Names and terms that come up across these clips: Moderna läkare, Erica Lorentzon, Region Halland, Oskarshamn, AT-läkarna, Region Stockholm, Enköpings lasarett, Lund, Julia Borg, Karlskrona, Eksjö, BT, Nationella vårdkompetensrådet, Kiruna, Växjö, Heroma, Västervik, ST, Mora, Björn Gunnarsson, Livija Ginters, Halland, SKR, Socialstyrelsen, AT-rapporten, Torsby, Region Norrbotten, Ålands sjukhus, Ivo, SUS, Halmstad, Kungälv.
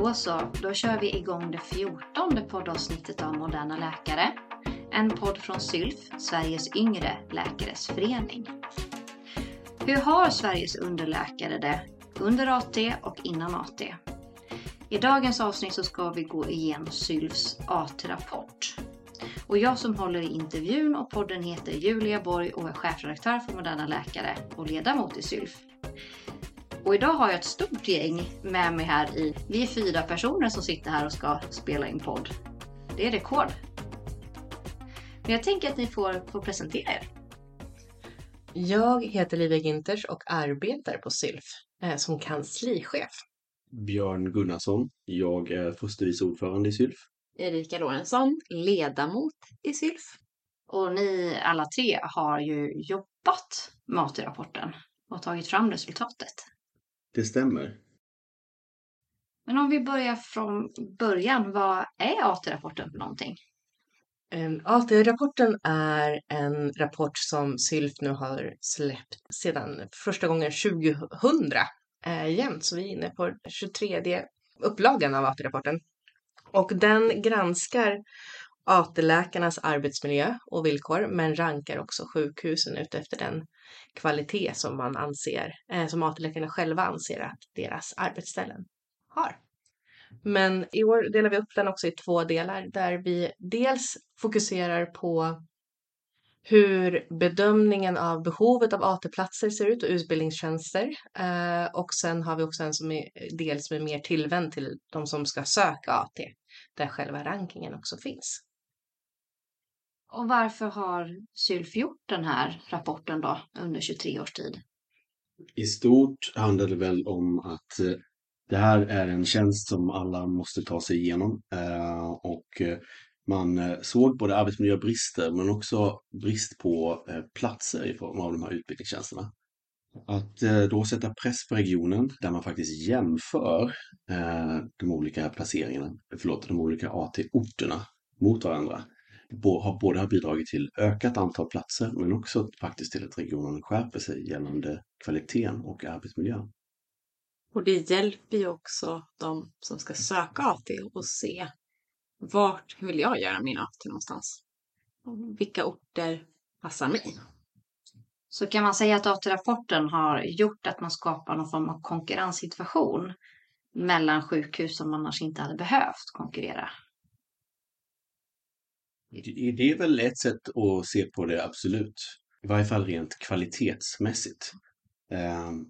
Då så, då kör vi igång det 14:e poddavsnittet av Moderna läkare. En podd från Sylf, Sveriges yngre läkares förening. Hur har Sveriges underläkare det under AT och innan AT? I dagens avsnitt så ska vi gå igenom Sylfs AT-rapport. Och jag som håller i intervjun och podden heter Julia Borg och är chefredaktör för Moderna läkare och ledamot i Sylf. Och idag har jag ett stort gäng med mig här i. Vi är 4 personer som sitter här och ska spela in podd. Det är rekord. Men jag tänker att ni får presentera er. Jag heter Livija Ginters och arbetar på Sylf som kanslichef. Björn Gunnarsson. Jag är förste vice ordförande i Sylf. Erica Lorentzon, ledamot i Sylf. Och ni alla 3 har ju jobbat med AT-rapporten och tagit fram resultatet. Det stämmer. Men om vi börjar från början, vad är AT-rapporten för någonting? AT-rapporten är en rapport som Sylf nu har släppt sedan första gången 2000 jämt. Så vi är inne på 23:e upplagan av AT-rapporten. Och den granskar AT-läkarnas arbetsmiljö och villkor, men rankar också sjukhusen utefter den kvalitet som man anser, som AT-läkarna själva anser att deras arbetsställen har. Men i år delar vi upp den också i 2 delar, där vi dels fokuserar på hur bedömningen av behovet av AT-platser ser ut och utbildningstjänster. Och sen har vi också en som är, del som är mer tillvänd till de som ska söka AT, där själva rankingen också finns. Och varför har Sylf gjort den här rapporten då under 23 års tid? I stort handlar det väl om att det här är en tjänst som alla måste ta sig igenom. Och man såg både arbetsmiljöbrister men också brist på platser i form av de här utbildningstjänsterna. Att då sätta press på regionen där man faktiskt jämför de olika placeringarna, de olika AT-orterna mot varandra. Både har bidragit till ökat antal platser men också faktiskt till att regionen skärper sig gällande kvaliteten och arbetsmiljön. Och det hjälper ju också de som ska söka AT och se vart vill jag göra min AT någonstans? Vilka orter passar mig? Så kan man säga att AT-rapporten har gjort att man skapar någon form av konkurrenssituation mellan sjukhus som man annars inte hade behövt konkurrera. Det är väl ett sätt att se på det, absolut. I varje fall rent kvalitetsmässigt.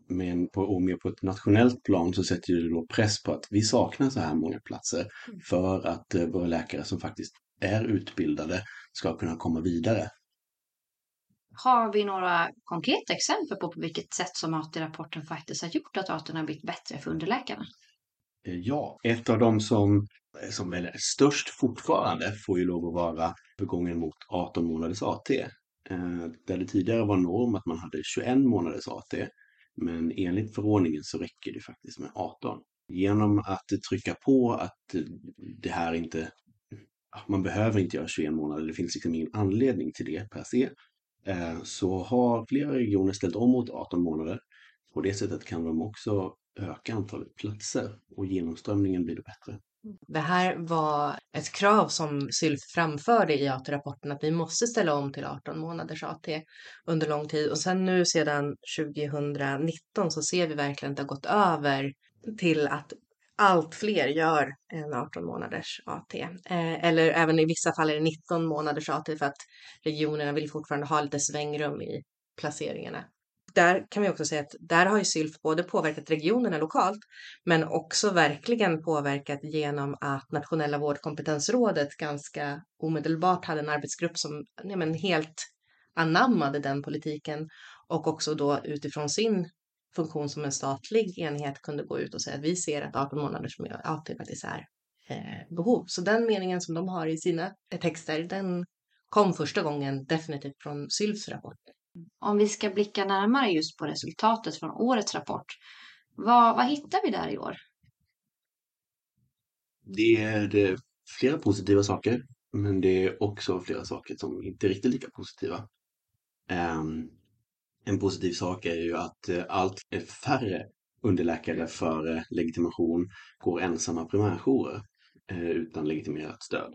Men på ett nationellt plan så sätter det då press på att vi saknar så här många platser för att våra läkare som faktiskt är utbildade ska kunna komma vidare. Har vi några konkreta exempel på vilket sätt som AT-rapporten faktiskt har gjort att AT har blivit bättre för underläkarna? Ja, ett av de som är störst fortfarande får ju lov att vara begången mot 18 månaders AT. Där det tidigare var norm att man hade 21 månaders AT, men enligt förordningen så räcker det faktiskt med 18. Genom att trycka på att det här inte, man behöver inte göra 21 månader, det finns liksom ingen anledning till det per se, så har flera regioner ställt om mot 18 månader. På det sättet kan de också öka antalet platser och genomströmningen blir det bättre. Det här var ett krav som Sylf framförde i AT-rapporten att vi måste ställa om till 18 månaders AT under lång tid. Och sen nu sedan 2019 så ser vi verkligen att det har gått över till att allt fler gör en 18 månaders AT. Eller även i vissa fall är det 19 månaders AT för att regionerna vill fortfarande ha lite svängrum i placeringarna. Där kan vi också säga att där har ju Sylf både påverkat regionerna lokalt men också verkligen påverkat genom att Nationella vårdkompetensrådet ganska omedelbart hade en arbetsgrupp som helt anammade den politiken och också då utifrån sin funktion som en statlig enhet kunde gå ut och säga att vi ser att 18 månaders AT faktiskt är behov. Så den meningen som de har i sina texter, den kom första gången definitivt från Sylfs rapport. Om vi ska blicka närmare just på resultatet från årets rapport, vad hittar vi där i år? Det är flera positiva saker, men det är också flera saker som inte är riktigt lika positiva. En positiv sak är ju att allt färre underläkare för legitimation går ensamma primärjourer utan legitimerat stöd.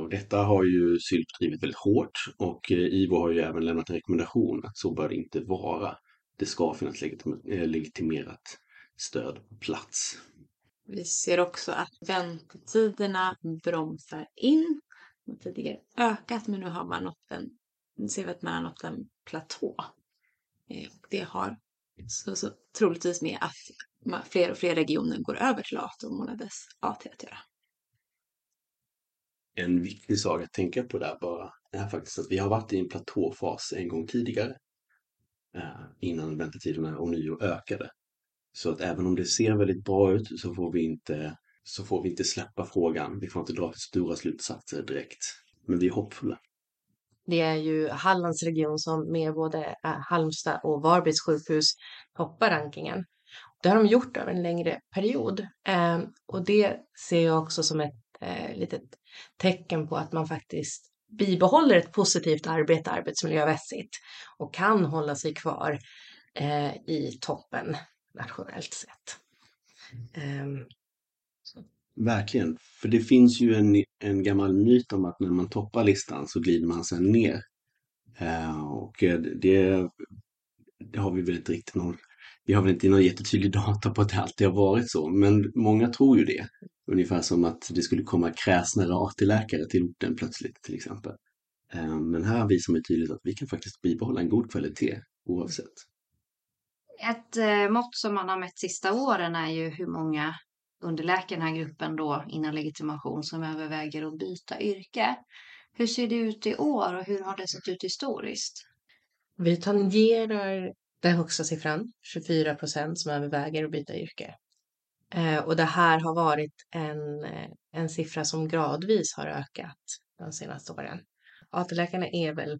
Och detta har ju Sylf drivit väldigt hårt, och Ivo har ju även lämnat en rekommendation att så bör det inte vara. Det ska finnas legitimerat stöd på plats. Vi ser också att väntetiderna bromsar in. De tidigare ökat, men nu har man nått en platå. Och det har så troligtvis med att fler och fler regioner går över till 18 månaders AT att göra. En viktig sak att tänka på där bara är faktiskt att vi har varit i en platåfas en gång tidigare innan väntetiderna ånyo ökade. Så att även om det ser väldigt bra ut så får vi inte släppa frågan. Vi får inte dra stora slutsatser direkt. Men vi är hoppfulla. Det är ju Hallands region som med både Halmstad och Varbergs sjukhus toppar rankingen. Det har de gjort över en längre period. Och det ser jag också som ett litet tecken på att man faktiskt bibehåller ett positivt arbete arbetsmiljömässigt och kan hålla sig kvar i toppen nationellt sett. Verkligen, för det finns ju en gammal myt om att när man toppar listan så glider man sen ner. Och det har vi väl inte riktigt någon jättetydlig data på att det alltid har varit så. Men många tror ju det. Ungefär som att det skulle komma kräsnare AT-läkare till orten plötsligt till exempel. Men här visar det tydligt att vi kan faktiskt bibehålla en god kvalitet oavsett. Ett mått som man har mätt sista åren är ju hur många underläkare i den här gruppen då innan legitimation som överväger att byta yrke. Hur ser det ut i år och hur har det sett ut historiskt? Vi tangerar den högsta siffran, 24% som överväger att byta yrke. Och det här har varit en siffra som gradvis har ökat de senaste åren. AT-läkarna är väl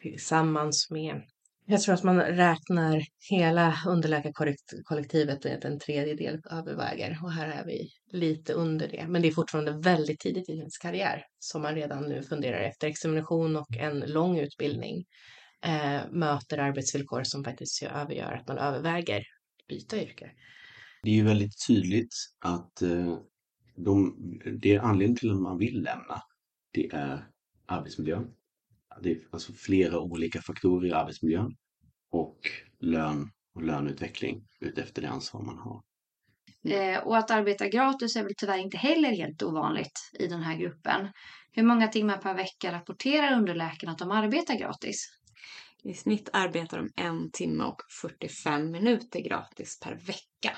tillsammans med, jag tror att man räknar hela underläkarkollektivet med att en tredjedel överväger. Och här är vi lite under det. Men det är fortfarande väldigt tidigt i ens karriär som man redan nu funderar efter. Examination och en lång utbildning möter arbetsvillkor som faktiskt gör att man överväger att byta yrke. Det är ju väldigt tydligt att det är anledningen till att man vill lämna. Det är arbetsmiljön. Det är alltså flera olika faktorer i arbetsmiljön och lön och löneutveckling utefter det ansvar man har. Och att arbeta gratis är väl tyvärr inte heller helt ovanligt i den här gruppen. Hur många timmar per vecka rapporterar underläkarna att de arbetar gratis? I snitt arbetar de 1 timme och 45 minuter gratis per vecka.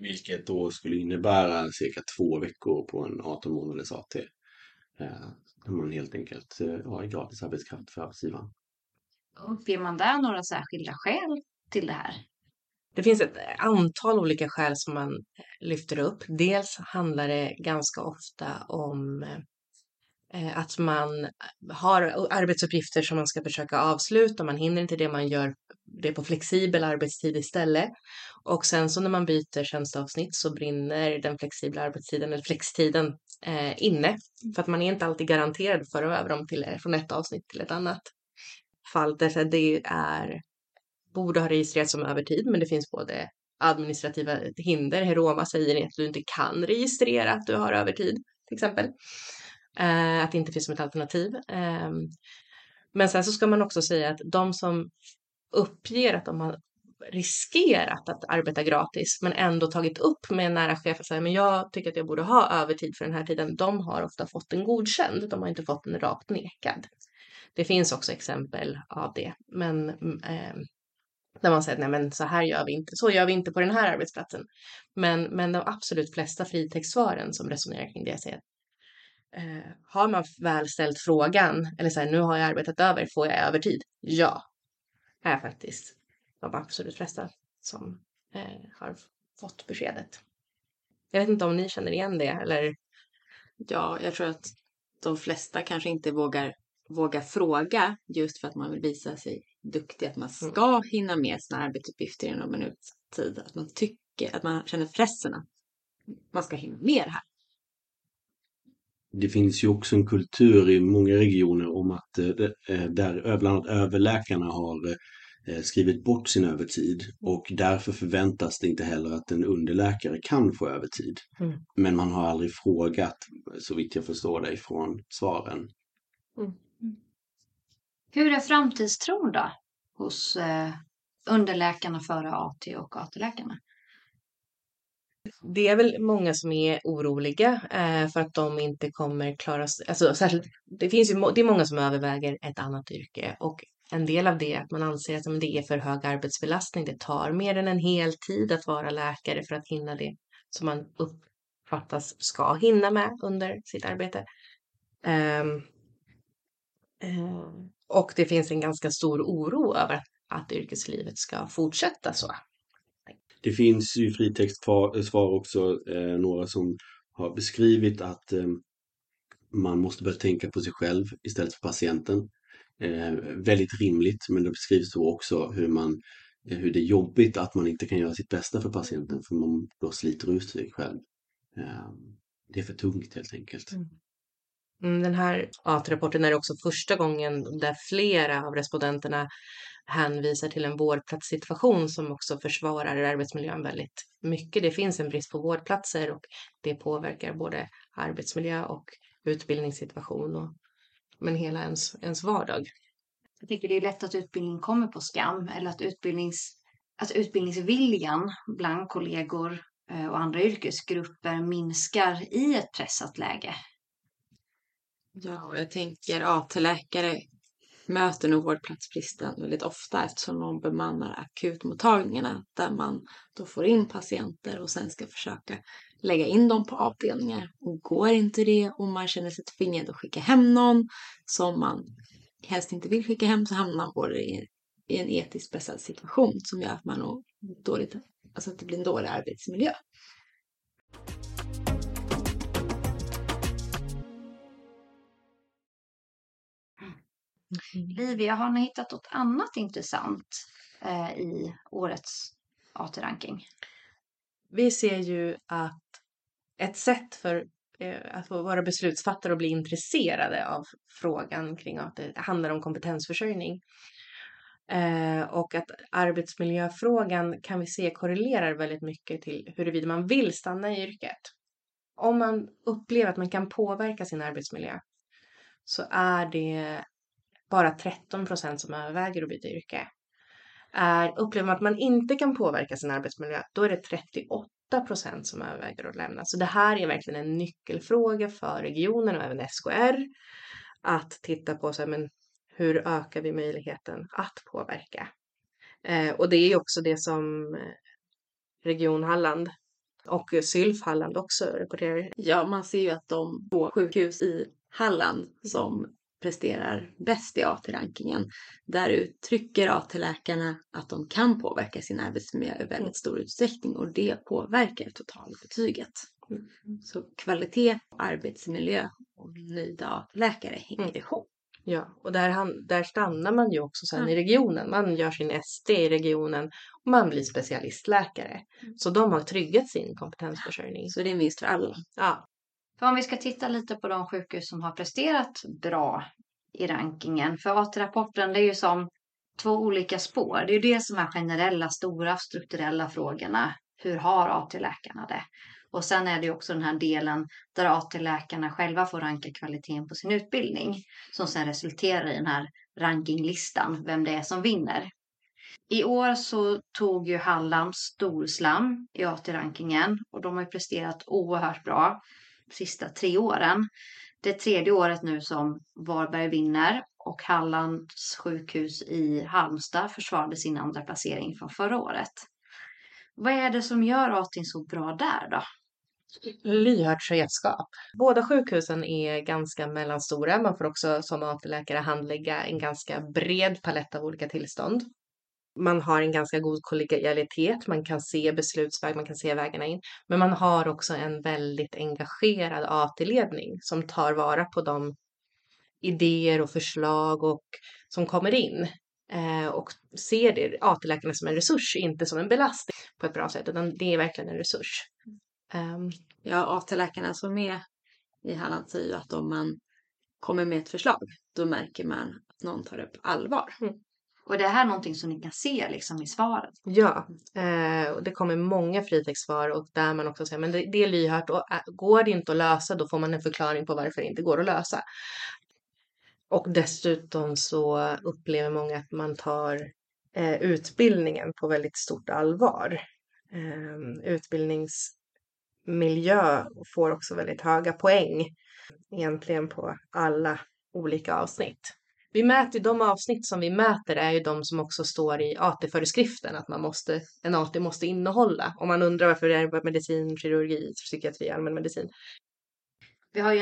Vilket då skulle innebära cirka 2 veckor på en 18 månaders AT. Där man helt enkelt har gratis arbetskraft för arbetsgivaren. Uppger man där några särskilda skäl till det här? Det finns ett antal olika skäl som man lyfter upp. Dels handlar det ganska ofta om att man har arbetsuppgifter som man ska försöka avsluta. Man hinner inte det, man gör det på flexibel arbetstid istället. Och sen så när man byter tjänstavsnitt så brinner den flexibla arbetstiden eller flextiden inne. För att man är inte alltid garanterad för att över dem från ett avsnitt till ett annat. Fall där det borde ha registrerats som övertid, men det finns både administrativa hinder. Heroma säger att du inte kan registrera att du har övertid till exempel. Att det inte finns som ett alternativ. Men sen så ska man också säga att de som uppger att de har riskerat att arbeta gratis men ändå tagit upp med en nära chef och säger men jag tycker att jag borde ha övertid för den här tiden. De har ofta fått en godkänd. De har inte fått en rakt nekad. Det finns också exempel av det. Men där man säger nej men så här gör vi inte. Så gör vi inte på den här arbetsplatsen. Men de absolut flesta fritextsvaren som resonerar kring det säger att har man väl ställt frågan eller så här, nu har jag arbetat över, får jag övertid? Ja, är faktiskt de absolut flesta som har fått beskedet. Jag vet inte om ni känner igen det eller? Ja, jag tror att de flesta kanske inte vågar fråga just för att man vill visa sig duktig, att man ska hinna med sina arbetsuppgifter inom en utsatt tid, att man tycker att man känner pressen att man ska hinna med det här. Det finns ju också en kultur i många regioner om att där bland annat överläkarna har skrivit bort sin övertid och därför förväntas det inte heller att en underläkare kan få övertid. Mm. Men man har aldrig frågat, så vitt jag förstår det, från svaren. Mm. Hur är framtidstron då hos underläkarna före AT och AT-läkarna? Det är väl många som är oroliga för att de inte kommer klara... Alltså, särskilt, det är många som överväger ett annat yrke och en del av det är att man anser att det är för hög arbetsbelastning. Det tar mer än en hel tid att vara läkare för att hinna det som man uppfattas ska hinna med under sitt arbete. Och det finns en ganska stor oro över att yrkeslivet ska fortsätta så. Det finns ju fritextsvar också, några som har beskrivit att man måste börja tänka på sig själv istället för patienten. Väldigt rimligt, men det beskrivs då också hur det är jobbigt att man inte kan göra sitt bästa för patienten för man då sliter ut sig själv. Det är för tungt helt enkelt. Mm. Den här AT-rapporten är också första gången där flera av respondenterna hänvisar till en vårdplatssituation som också försvarar arbetsmiljön väldigt mycket. Det finns en brist på vårdplatser och det påverkar både arbetsmiljö och utbildningssituation men hela ens vardag. Jag tycker det är lätt att utbildning kommer på skam eller att utbildningsviljan bland kollegor och andra yrkesgrupper minskar i ett pressat läge. Ja, och jag tänker AT-läkare möter nog vårdplatsbristen väldigt ofta eftersom de bemannar akutmottagningarna där man då får in patienter och sen ska försöka lägga in dem på avdelningar. Och går inte det och man känner sig tvingad att skicka hem någon som man helst inte vill skicka hem så hamnar man både i en etiskt pressad situation som gör att man nog att det blir en dålig arbetsmiljö. Livija, har ni hittat något annat intressant i årets AT-ranking? Vi ser ju att ett sätt för att våra beslutsfattare och bli intresserade av frågan kring AT handlar om kompetensförsörjning. Och att arbetsmiljöfrågan kan vi se korrelerar väldigt mycket till huruvida man vill stanna i yrket. Om man upplever att man kan påverka sin arbetsmiljö så är det bara 13% som överväger att byta yrke. Upplever man att man inte kan påverka sin arbetsmiljö, då är det 38% som överväger att lämna. Så det här är verkligen en nyckelfråga för regionen och även SKR att titta på hur ökar vi möjligheten att påverka. Och det är också det som Region Halland och Sylf Halland också rapporterar. Ja, man ser ju att de två sjukhus i Halland som presterar bäst i AT-rankingen. Där uttrycker AT-läkarna att de kan påverka sin arbetsmiljö i väldigt stor utsträckning och det påverkar totalbetyget. Mm. Så kvalitet, arbetsmiljö och nöjda AT-läkare hänger ihop. Ja, och där stannar man ju också i regionen. Man gör sin ST i regionen och man blir specialistläkare. Mm. Så de har tryggat sin kompetensförsörjning. Så det är en vinst för alla. Ja. För om vi ska titta lite på de sjukhus som har presterat bra i rankingen. För AT-rapporten, det är ju som två olika spår. Det är ju det som är generella, stora, strukturella frågorna. Hur har AT-läkarna det? Och sen är det ju också den här delen där AT-läkarna själva får ranka kvaliteten på sin utbildning. Som sen resulterar i den här rankinglistan, vem det är som vinner. I år så tog ju Halland storslam i AT-rankingen. Och de har ju presterat oerhört bra. Sista 3 åren. Det är 3:e året nu som Varberg vinner och Hallands sjukhus i Halmstad försvarade sin andra placering från förra året. Vad är det som gör AT så bra där då? Lyhört chefskap. Båda sjukhusen är ganska mellanstora. Man får också som AT-läkare handlägga en ganska bred palett av olika tillstånd. Man har en ganska god kollegialitet, man kan se beslutsväg, man kan se vägarna in. Men man har också en väldigt engagerad AT-ledning som tar vara på de idéer och förslag som kommer in. Och ser det AT-läkarna som en resurs, inte som en belastning på ett bra sätt, utan det är verkligen en resurs. Ja, AT-läkarna som är i Halland säger ju att om man kommer med ett förslag, då märker man att någon tar det på allvar. Mm. Och det här är någonting som ni kan se liksom i svaret. Ja, och det kommer många fritextsvar och där man också säger men det är lyhört och går det inte att lösa då får man en förklaring på varför det inte går att lösa. Och dessutom så upplever många att man tar utbildningen på väldigt stort allvar. Utbildningsmiljö får också väldigt höga poäng egentligen på alla olika avsnitt. Vi mäter de avsnitt som vi mäter är ju de som också står i AT-föreskriften att man måste, en AT måste innehålla. Om man undrar varför det är medicin, kirurgi, psykiatri, allmän medicin. Vi har ju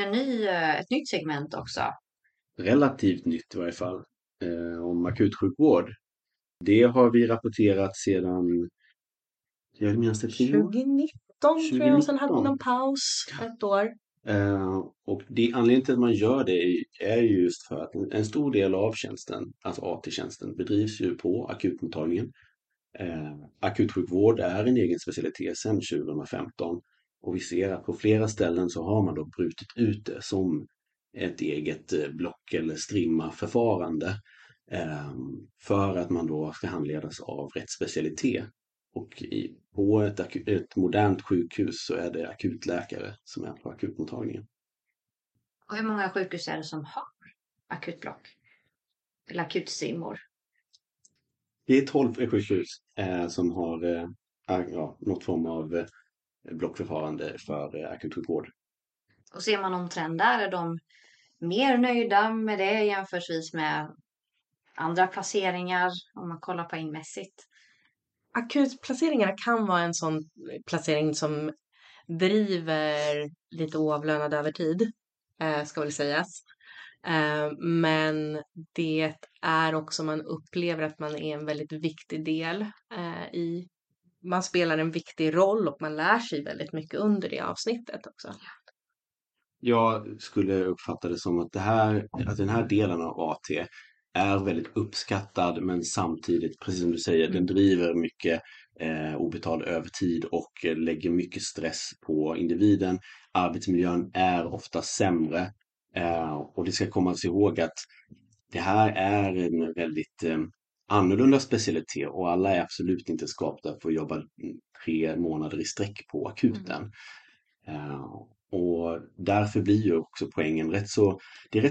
ett nytt segment också. Relativt nytt i varje fall. Om akutsjukvård. Det har vi rapporterat sedan... Jag minns det 2019 tror jag och sen hade vi någon paus ett år. Och det, anledningen till att man gör det är just för att en stor del av tjänsten, alltså AT-tjänsten, bedrivs ju på akutmottagningen. Akutsjukvård är en egen specialitet sedan 2015 och vi ser att på flera ställen så har man då brutit ut det som ett eget block eller strimma förfarande för att man då ska handledas av rätt specialitet. Och på ett modernt sjukhus så är det akutläkare som är på akutmottagningen. Och hur många sjukhus är det som har akutblock? Eller akutsimmor? Det är 12 sjukhus som har något form av blockförfarande för akutsjukvård. Och ser man någon trend där? Är de mer nöjda med det jämfört med andra placeringar om man kollar poängmässigt? Akutplaceringarna kan vara en sån placering som driver lite oavlönad övertid, ska väl sägas. Men det är också, man upplever att man är en väldigt viktig del i, man spelar en viktig roll och man lär sig väldigt mycket under det avsnittet också. Jag skulle uppfatta det som att, att den här delen av AT är väldigt uppskattad men samtidigt, precis som du säger, den driver mycket obetald övertid och lägger mycket stress på individen. Arbetsmiljön är ofta sämre och det ska komma ihåg att det här är en väldigt annorlunda specialitet och alla är absolut inte skapta för att jobba 3 månader i sträck på akuten. Och därför blir ju också poängen rätt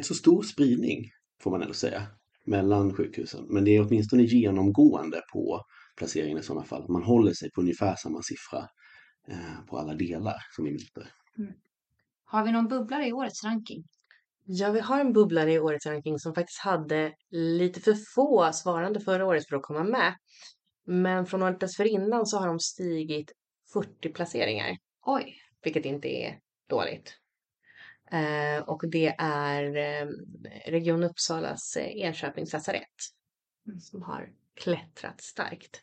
så stor spridning får man ändå säga. Mellan sjukhusen. Men det är åtminstone genomgående på placeringen i sådana fall. Man håller sig på ungefär samma siffra på alla delar som vi mäter. Mm. Har vi någon bubblare i årets ranking? Ja, vi har en bubblare i årets ranking som faktiskt hade lite för få svarande förra året för att komma med. Men från året dessförinnan så har de stigit 40 placeringar. Oj! Vilket inte är dåligt. Och det är Region Uppsalas Enköpings lasarett som har klättrat starkt.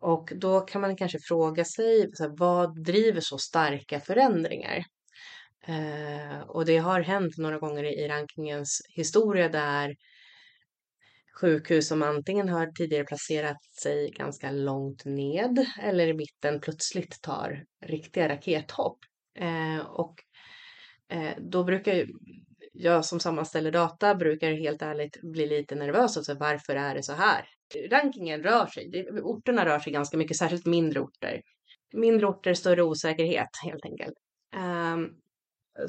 Och då kan man kanske fråga sig så här, vad driver så starka förändringar? Och det har hänt några gånger i rankingens historia där sjukhus som antingen har tidigare placerat sig ganska långt ned eller i mitten plötsligt tar riktiga rakethopp. Och då brukar jag som sammanställer data brukar helt ärligt bli lite nervös. Alltså, varför är det så här? Rankingen rör sig. Orterna rör sig ganska mycket, särskilt mindre orter. Mindre orter, större osäkerhet helt enkelt.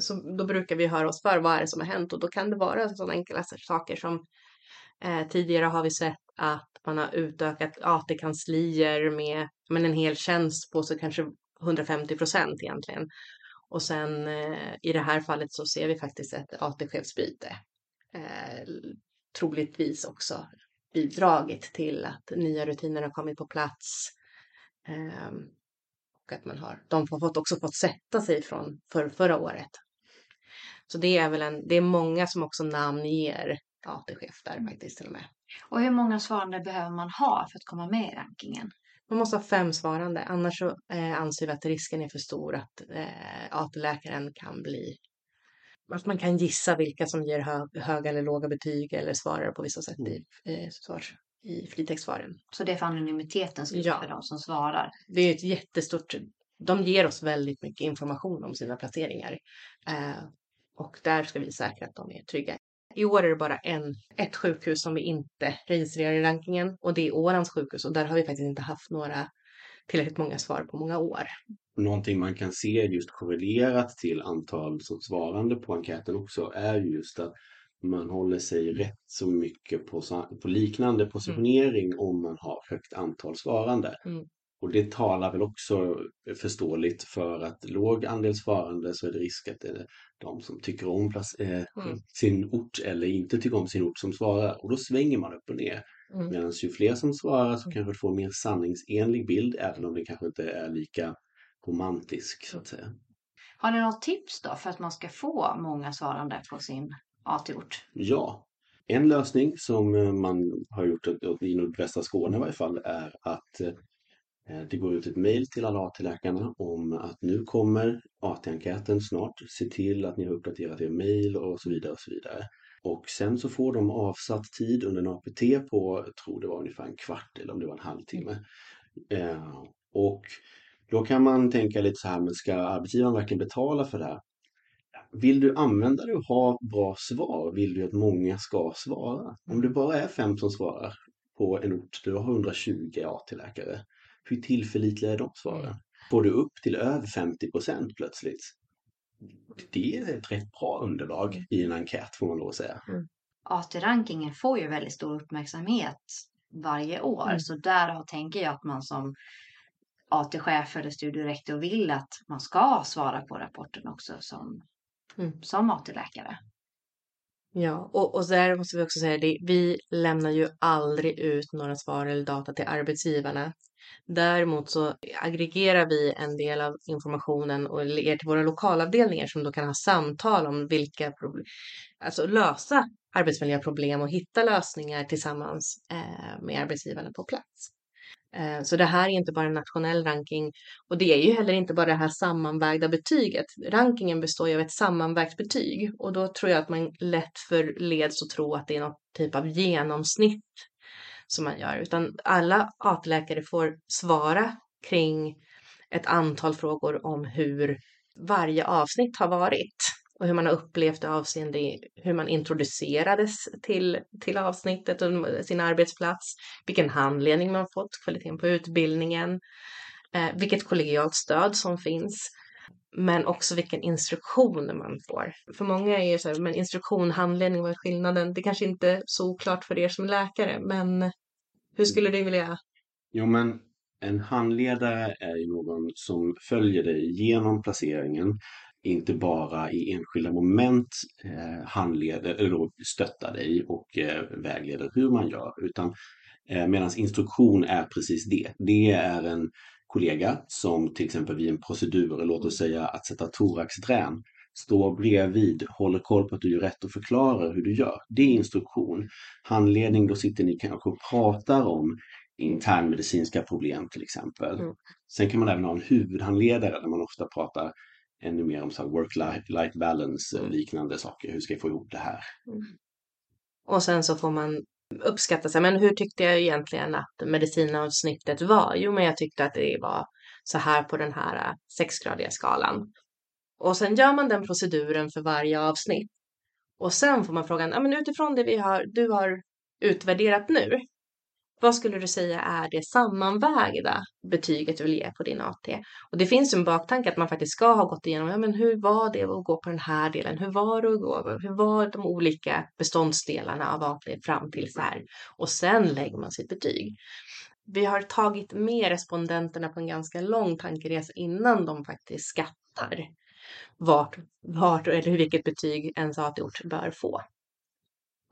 Så då brukar vi höra oss för vad är det som har hänt. Och då kan det vara sådana enkla saker som tidigare har vi sett att man har utökat AT-kanslier med en hel tjänst på så kanske 150% egentligen. Och sen i det här fallet så ser vi faktiskt ett AT-chefsbyte troligtvis också bidragit till att nya rutiner har kommit på plats. Och att de har också fått sätta sig från förra året. Så det är väl det är många som också namnger AT-chef där faktiskt till och med. Och hur många svarande behöver man ha för att komma med i rankingen? Man måste ha 5 svarande, annars så anser vi att risken är för stor att AT-läkaren kan bli... Att man kan gissa vilka som ger höga eller låga betyg eller svarar på vissa sätt i fritextsvaren. Så det är för anonymiteten som för de som svarar? Det är ett jättestort... De ger oss väldigt mycket information om sina placeringar. Och där ska vi säkra att de är trygga. I år är det bara ett sjukhus som vi inte registrerar i rankingen, och det är Ålands sjukhus, och där har vi faktiskt inte haft några tillräckligt många svar på många år. Någonting man kan se just korrelerat till antal som svarande på enkäten också är just att man håller sig rätt så mycket på liknande positionering om man har högt antal svarande. Mm. Och det talar väl också förståeligt för att låg andel svarande, så är det risk att det är de som tycker om sin ort eller inte tycker om sin ort som svarar. Och då svänger man upp och ner. Mm. Medan ju fler som svarar så kanske du får en mer sanningsenlig bild, även om det kanske inte är lika romantisk så att säga. Har ni något tips då för att man ska få många svarande på sin AT-ort? Ja, en lösning som man har gjort i Nordbästa Skåne i varje fall är att det går ut ett mejl till alla AT-läkarna om att nu kommer AT-enkäten snart. Se till att ni har uppdaterat er mejl och så vidare och så vidare. Och sen så får de avsatt tid under en APT på, jag tror det var ungefär en kvart eller om det var en halvtimme. Och då kan man tänka lite så här, men ska arbetsgivaren verkligen betala för det här? Vill du använda det och ha bra svar? Vill du att många ska svara? Om det bara är 5 som svarar på en ort, du har 120 AT-läkare. Hur tillförlitliga är de svaren? Får du upp till över 50% plötsligt? Det är ett rätt bra underlag i en enkät får man då säga. Mm. AT-rankingen får ju väldigt stor uppmärksamhet varje år. Mm. Så där tänker jag att man som AT-chef eller studierektor vill att man ska svara på rapporten också som AT-läkare. Ja, och där måste vi också säga det. Vi lämnar ju aldrig ut några svar eller data till arbetsgivarna. Däremot så aggregerar vi en del av informationen och ger till våra lokalavdelningar som då kan ha samtal om vilka problem, alltså lösa arbetsmiljöproblem och hitta lösningar tillsammans med arbetsgivarna på plats. Så det här är inte bara en nationell ranking, och det är ju heller inte bara det här sammanvägda betyget. Rankingen består ju av ett sammanvägt betyg, och då tror jag att man lätt förleds att tro att det är någon typ av genomsnitt som man gör. Utan alla AT-läkare får svara kring ett antal frågor om hur varje avsnitt har varit och hur man har upplevt det avseende hur man introducerades till avsnittet och sin arbetsplats, vilken handledning man fått, kvaliteten på utbildningen, vilket kollegialt stöd som finns, men också vilken instruktion man får. För många är ju så här, men instruktion, handledning, vad är skillnaden? Det kanske inte är så klart för er som läkare, men hur skulle du vilja? Jo, men en handledare är ju någon som följer dig genom placeringen. Inte bara i enskilda moment handleder eller stöttar dig och vägleder hur man gör, utan medan instruktion är precis det. Det är en kollega som till exempel vid en procedur, låt oss säga att sätta thoraxdrän, står bredvid, håller koll på att du gör rätt och förklarar hur du gör. Det är instruktion. Handledning, då sitter ni kanske och pratar om internmedicinska problem till exempel. Mm. Sen kan man även ha en huvudhandledare där man ofta pratar ännu mer om så work-life balance och liknande saker. Hur ska jag få ihop det här? Mm. Och sen så får man uppskatta sig. Men hur tyckte jag egentligen att medicinavsnittet var? Jo, men jag tyckte att det var så här på den här 6-gradiga skalan. Och sen gör man den proceduren för varje avsnitt. Och sen får man frågan, ja, men utifrån det du har utvärderat nu, vad skulle du säga är det sammanvägda betyget du vill ge på din AT? Och det finns en baktanke att man faktiskt ska ha gått igenom, ja, men hur var det att gå på den här delen? Hur var det att gå? Hur var de olika beståndsdelarna av AT fram till så här? Och sen lägger man sitt betyg. Vi har tagit med respondenterna på en ganska lång tankeresa innan de faktiskt skattar vart eller vilket betyg ens AT-ort bör få.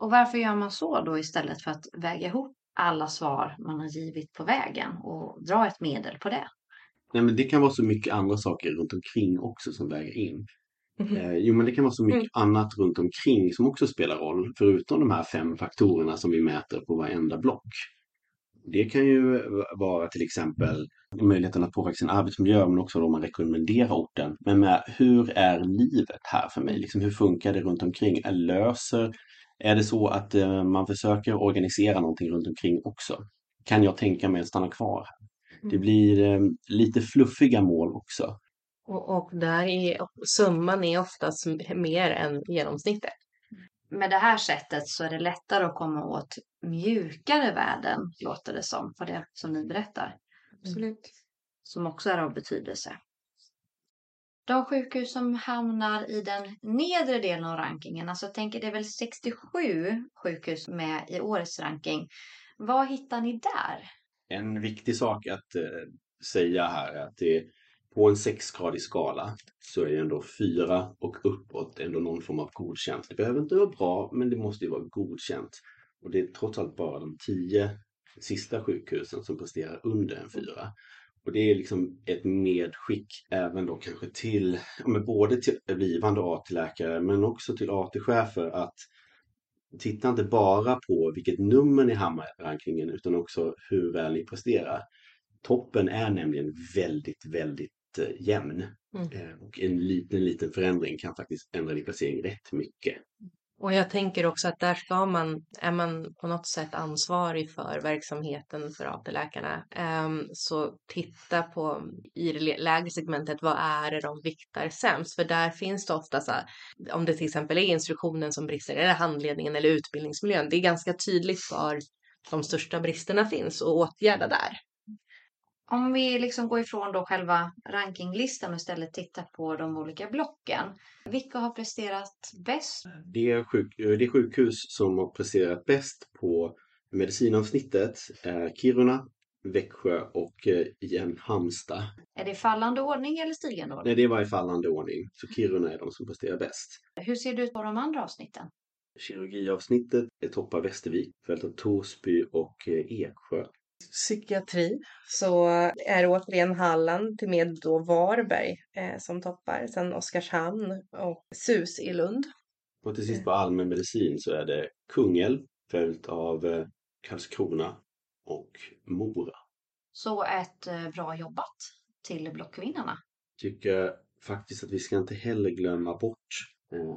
Och varför gör man så då istället för att väga ihop alla svar man har givit på vägen och dra ett medel på det? Nej, men det kan vara så mycket andra saker runt omkring också som väger in. Jo, men det kan vara så mycket annat runt omkring som också spelar roll, förutom de här 5 faktorerna som vi mäter på varenda block. Det kan ju vara till exempel möjligheten att påverka sin arbetsmiljö, men också om man rekommenderar orten. Men med, hur är livet här för mig? Liksom, hur funkar det runt omkring? Är det så att man försöker organisera någonting runt omkring också? Kan jag tänka mig att stanna kvar? Det blir lite fluffiga mål också. Och där är summan oftast mer än genomsnittet. med det här sättet så är det lättare att komma åt mjukare värden, låter det som, för det som ni berättar. Absolut. Som också är av betydelse. De sjukhus som hamnar i den nedre delen av rankingen, alltså jag tänker det är väl 67 sjukhus med i årets ranking. Vad hittar ni där? En viktig sak att säga här är att det på en 6-gradig skala så är ändå 4 och uppåt ändå någon form av godkänt. Det behöver inte vara bra, men det måste ju vara godkänt. Och det är trots allt bara de 10 sista sjukhusen som presterar under en 4. Och det är liksom ett medskick även då kanske till, både till blivande AT-läkare men också till AT-chefer, att titta inte bara på vilket nummer ni hamnar i rankingen utan också hur väl ni presterar. Toppen är nämligen väldigt, väldigt jämn. Och en liten förändring kan faktiskt ändra din placering rätt mycket. Och jag tänker också att där ska man, är man på något sätt ansvarig för verksamheten för AT-läkarna, så titta på i det lägre segmentet, vad är det de viktar sämst? För där finns det ofta så här, om det till exempel är instruktionen som brister eller handledningen eller utbildningsmiljön, det är ganska tydligt var de största bristerna finns och åtgärda där. Om vi liksom går ifrån då själva rankinglistan och istället tittar på de olika blocken. Vilka har presterat bäst? Det sjukhus som har presterat bäst på medicinavsnittet är Kiruna, Växjö och Halmstad. Är det fallande ordning eller stigande ordning? Nej, det var i fallande ordning. Så Kiruna är de som presterar bäst. Hur ser det ut på de andra avsnitten? Kirurgiavsnittet toppar Västervik, följt av Torsby och Eksjö. Psykiatri så är det återigen Halland till med då Varberg som toppar, sen Oskarshamn och SUS i Lund. Och till sist på allmänmedicin så är det Kungälv följt av Karlskrona och Mora. Så ett bra jobbat till blockvinnarna. Tycker faktiskt att vi ska inte heller glömma bort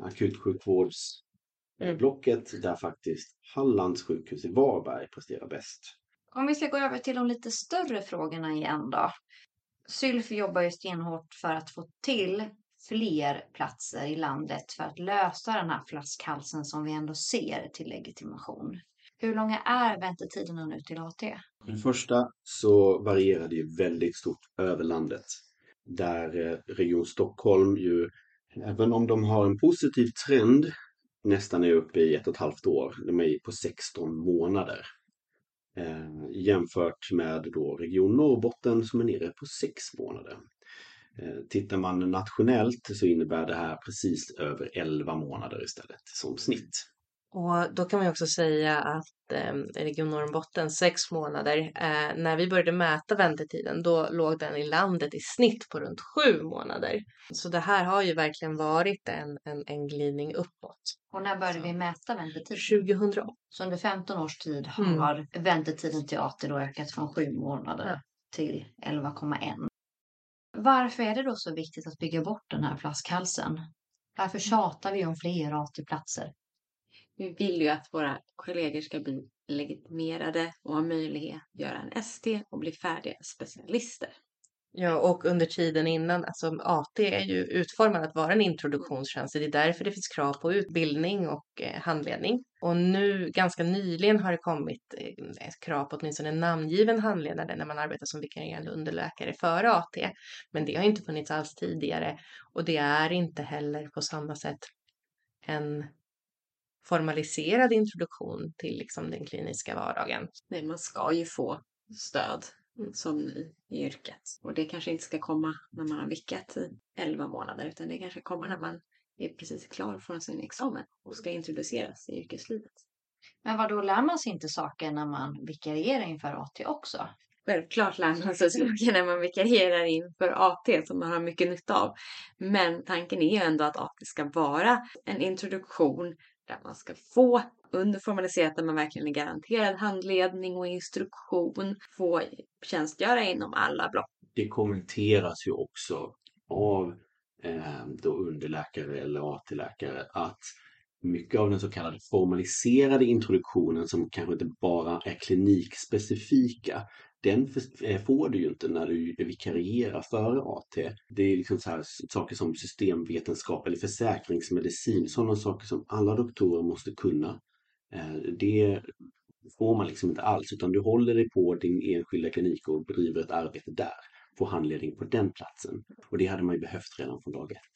akutsjukvårdsblocket där faktiskt Hallands sjukhus i Varberg presterar bäst. Om vi ska gå över till de lite större frågorna igen då. Sylf jobbar ju stenhårt för att få till fler platser i landet för att lösa den här flaskhalsen som vi ändå ser till legitimation. Hur långa är väntetiderna nu till AT? Den första så varierar det ju väldigt stort över landet. Där Region Stockholm ju, även om de har en positiv trend, nästan är uppe i 1,5 år. De är på 16 månader. Jämfört med då Region Norrbotten som är nere på 6 månader. Tittar man nationellt så innebär det här precis över 11 månader istället som snitt. Och då kan man också säga att Region Norrbotten 6 månader, när vi började mäta väntetiden då låg den i landet i snitt på runt 7 månader. Så det här har ju verkligen varit en glidning uppåt. Och när började vi mäta väntetiden? 2008. Så under 15 års tid har väntetiden till AT då ökat från 7 månader till 11,1. Varför är det då så viktigt att bygga bort den här flaskhalsen? Varför tjatar vi om fler AT-platser? Vi vill ju att våra kollegor ska bli legitimerade och ha möjlighet att göra en ST och bli färdiga specialister. Ja, och under tiden innan, alltså AT är ju utformad att vara en introduktionstjänst. Det är därför det finns krav på utbildning och handledning. Och nu, ganska nyligen, har det kommit ett krav på åtminstone en namngiven handledare när man arbetar som vikarierande underläkare före AT. Men det har inte funnits alls tidigare och det är inte heller på samma sätt en formaliserad introduktion till liksom den kliniska vardagen. Nej, man ska ju få stöd som i yrket. Och det kanske inte ska komma när man har vickat i 11 månader utan det kanske kommer när man är precis klar från sin examen och ska introduceras i yrkeslivet. Men vad då, lär man sig inte saker när man vikarierar inför AT också? Självklart lär man sig saker när man vikarierar inför AT som man har mycket nytta av. Men tanken är ju ändå att AT ska vara en introduktion där man ska få underformaliserat där man verkligen är garanterad handledning och instruktion, få tjänstgöra inom alla block. Det kommenteras ju också av då underläkare eller AT-läkare att mycket av den så kallade formaliserade introduktionen som kanske inte bara är klinikspecifika den får du ju inte när du vikarierar före AT. Det är liksom så här saker som systemvetenskap eller försäkringsmedicin, sådana saker som alla doktorer måste kunna. Det får man liksom inte alls, utan du håller dig på din enskilda klinik och bedriver ett arbete där. Får handledning på den platsen. Och det hade man ju behövt redan från dag ett.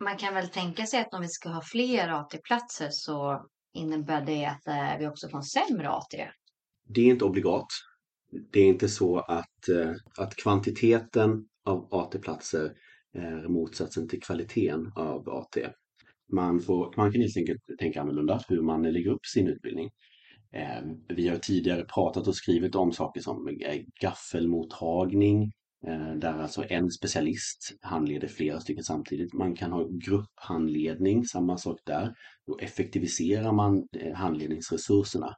Man kan väl tänka sig att om vi ska ha fler AT-platser så innebär det att vi också får sämre AT. Det är inte obligat. Det är inte så att kvantiteten av AT-platser är motsatsen till kvaliteten av AT. Man kan helt enkelt tänka annorlunda hur man lägger upp sin utbildning. Vi har tidigare pratat och skrivit om saker som gaffelmottagning, där alltså en specialist handleder flera stycken samtidigt. Man kan ha grupphandledning, samma sak där. Då effektiviserar man handledningsresurserna.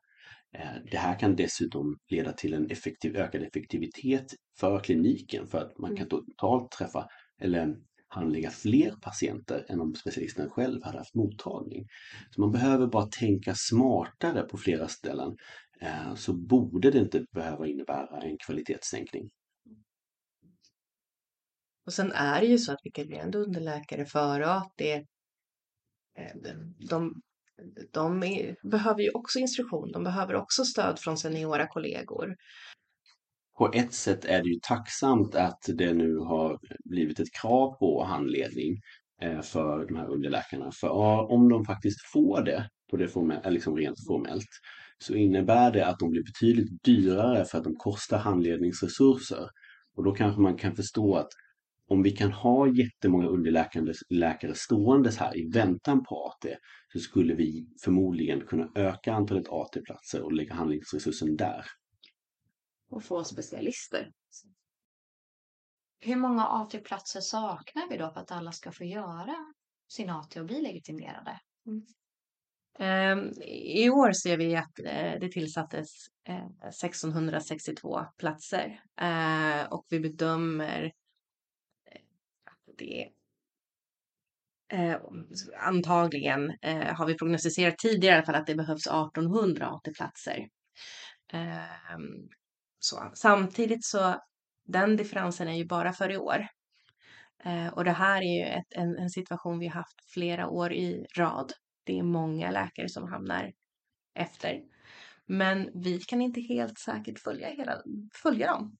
Det här kan dessutom leda till en ökad effektivitet för kliniken, för att man kan totalt träffa eller handlägga fler patienter än om specialisten själv hade haft mottagning. Så man behöver bara tänka smartare på flera ställen, så borde det inte behöva innebära en kvalitetssänkning. Och sen är det ju så att vikarierande underläkare före AT, de behöver ju också instruktion, de behöver också stöd från seniora kollegor. På ett sätt är det ju tacksamt att det nu har blivit ett krav på handledning för de här underläkarna. För om de faktiskt får det, på det liksom rent formellt, så innebär det att de blir betydligt dyrare för att de kostar handledningsresurser. Och då kanske man kan förstå att om vi kan ha jättemånga underläkare ståendes här i väntan på AT, så skulle vi förmodligen kunna öka antalet AT-platser och lägga handlingsresursen där. Och få specialister. Hur många AT-platser saknar vi då för att alla ska få göra sin AT och bli legitimerade? I år ser vi att det tillsattes 1662 platser. Och vi bedömer det. Antagligen har vi prognostiserat tidigare i alla fall att det behövs 1800 AT-platser. Samtidigt så den differensen är ju bara för i år. Och det här är ju en situation vi har haft flera år i rad. Det är många läkare som hamnar efter. Men vi kan inte helt säkert följa dem.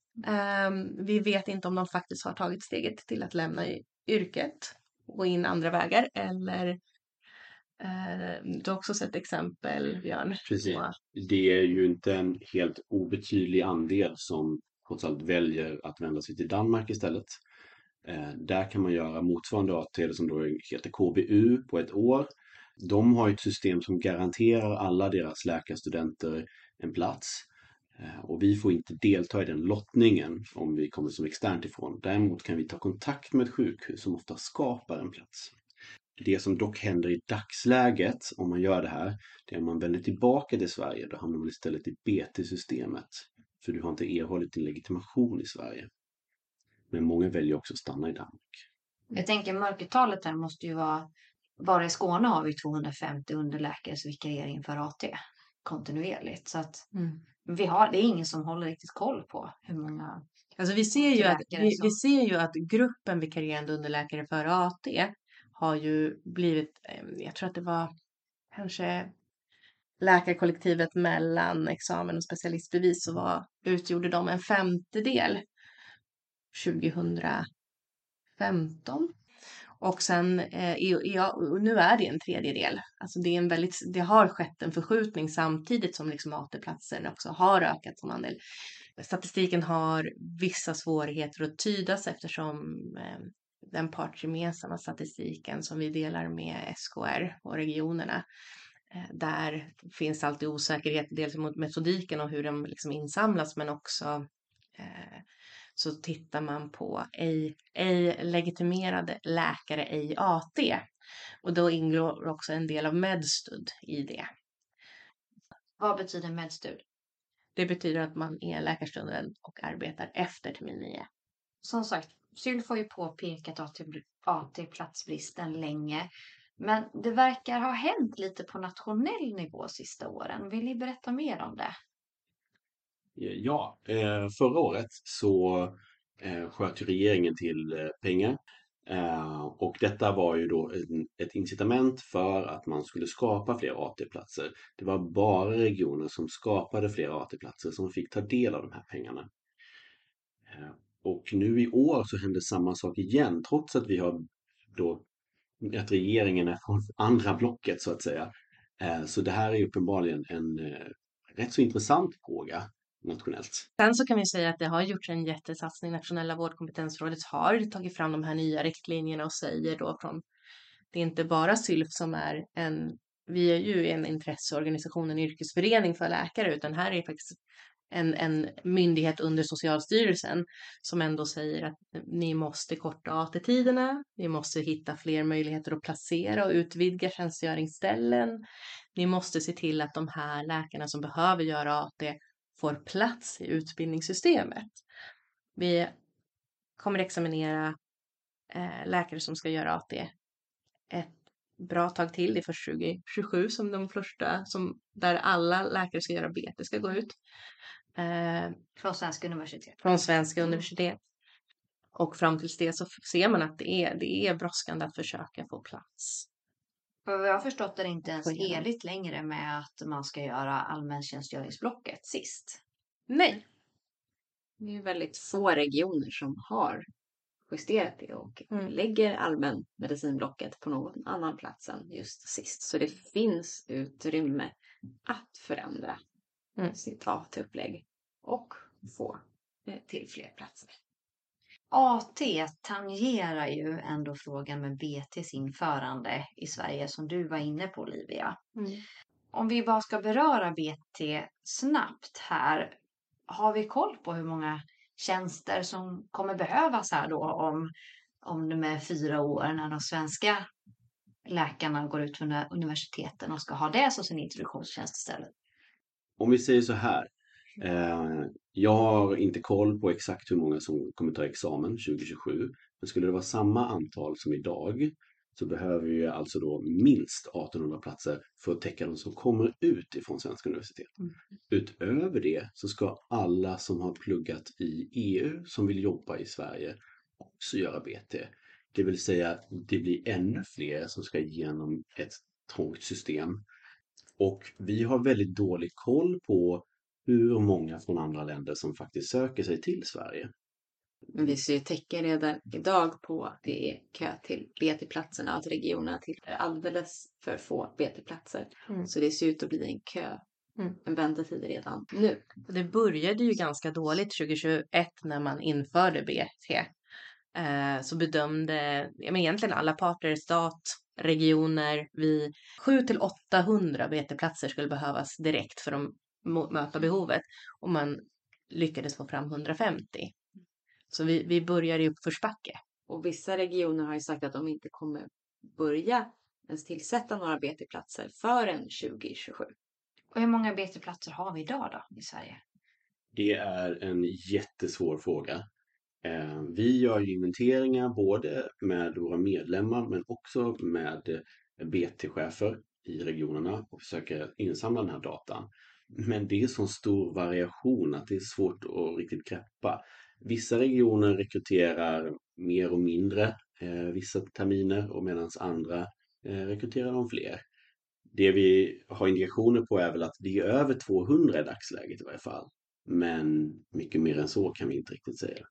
Vi vet inte om de faktiskt har tagit steget till att lämna yrket och gå in andra vägar. Eller du har också sett exempel, Björn. Precis. Det är ju inte en helt obetydlig andel som trots allt väljer att vända sig till Danmark istället. Där kan man göra motsvarande AT som då heter KBU på ett år. De har ett system som garanterar alla deras läkarstudenter en plats. Och vi får inte delta i den lottningen om vi kommer som externt ifrån. Däremot kan vi ta kontakt med ett sjukhus som ofta skapar en plats. Det som dock händer i dagsläget om man gör det här, det är om man vänder tillbaka till Sverige, då hamnar man istället i BT-systemet. För du har inte erhållit din legitimation i Sverige. Men många väljer också att stanna i Danmark. Jag tänker mörkertalet här måste ju vara, bara i Skåne har vi 250 underläkares vikariering för AT kontinuerligt. Så att det är ingen som håller riktigt koll på hur många. Alltså vi ser ju att gruppen vikarierande underläkare för AT har ju blivit, jag tror att det var kanske läkarkollektivet mellan examen och specialistbevis, så utgjorde de en 50-del 2015. Och sen, nu är det en 3/3. Alltså det är det har skett en förskjutning samtidigt som liksom AT-platsen också har ökat som andel. Statistiken har vissa svårigheter att tydas eftersom den partsgemensamma statistiken som vi delar med SKR och regionerna, där finns alltid osäkerhet dels mot metodiken och hur de liksom insamlas, men också så tittar man på ej legitimerade läkare, ej AT. Och då ingår också en del av medstud i det. Vad betyder medstud? Det betyder att man är läkarstuderande och arbetar efter termin 9. Som sagt, Sylf har ju påpekat AT-platsbristen länge. Men det verkar ha hänt lite på nationell nivå sista åren. Vill ni berätta mer om det? Ja, förra året så sköt regeringen till pengar. Och detta var ju då ett incitament för att man skulle skapa fler AT-platser. Det var bara regioner som skapade fler AT-platser som fick ta del av de här pengarna. Och nu i år så hände samma sak igen, trots att vi har då att regeringen är från andra blocket så att säga. Så det här är uppenbarligen en rätt så intressant fråga nationellt. Sen så kan vi säga att det har gjorts en jättesatsning. Nationella vårdkompetensrådet har tagit fram de här nya riktlinjerna och säger då från, det är inte bara Sylf som är en, vi är ju en intresseorganisation, en yrkesförening för läkare, utan här är faktiskt en myndighet under Socialstyrelsen som ändå säger att ni måste korta AT-tiderna, ni måste hitta fler möjligheter att placera och utvidga tjänstgöringsställen, ni måste se till att de här läkarna som behöver göra AT får plats i utbildningssystemet. Vi kommer examinera läkare som ska göra AT ett bra tag till. Det är först 2027 som de första, som, där alla läkare ska göra BT ska gå ut. Från svenska universitet. Från svenska universitet. Och fram till det så ser man att det är brådskande att försöka få plats. Jag har förstått det inte ens heligt längre med att man ska göra allmäntjänstgöringsblocket sist. Nej. Det är ju väldigt få regioner som har justerat det och lägger allmänmedicinblocket på någon annan plats än just sist. Så det finns utrymme att förändra sitt AT-upplägg och få till fler platser. AT tangerar ju ändå frågan med BTs införande i Sverige som du var inne på, Livija. Om vi bara ska beröra BT snabbt här. Har vi koll på hur många tjänster som kommer behövas här då om de är 4 år när de svenska läkarna går ut från universiteten och ska ha det som sin introduktionstjänst istället? Om vi säger så här. Jag har inte koll på exakt hur många som kommer ta examen 2027. Men skulle det vara samma antal som idag så behöver vi alltså då minst 1800 platser för att täcka de som kommer ut ifrån svenska universitet. Utöver det så ska alla som har pluggat i EU som vill jobba i Sverige också göra BT. Det vill säga att det blir ännu fler som ska igenom ett trångt system. Och vi har väldigt dålig koll på hur många från andra länder som faktiskt söker sig till Sverige. Men vi ser ju tecken redan idag på att det är kö till BT-platserna, att regionerna till alldeles för få BT-platser. Så det ser ut att bli en kö, en väntetid redan nu. Det började ju ganska dåligt 2021 när man införde BT. Så bedömde egentligen alla parter, stat, regioner, vi 700-800 BT-platser skulle behövas direkt för de möta behovet, och man lyckades få fram 150. Så vi börjar i uppförsbacke. Och vissa regioner har ju sagt att de inte kommer börja ens tillsätta några BT-platser förrän 2027. Och hur många BT-platser har vi idag då i Sverige? Det är en jättesvår fråga. Vi gör ju inventeringar både med våra medlemmar men också med BT-chefer i regionerna och försöker insamla den här datan. Men det är så stor variation att det är svårt att riktigt greppa. Vissa regioner rekryterar mer och mindre vissa terminer och medan andra rekryterar de fler. Det vi har indikationer på är väl att det är över 200 i dagsläget i varje fall. Men mycket mer än så kan vi inte riktigt säga.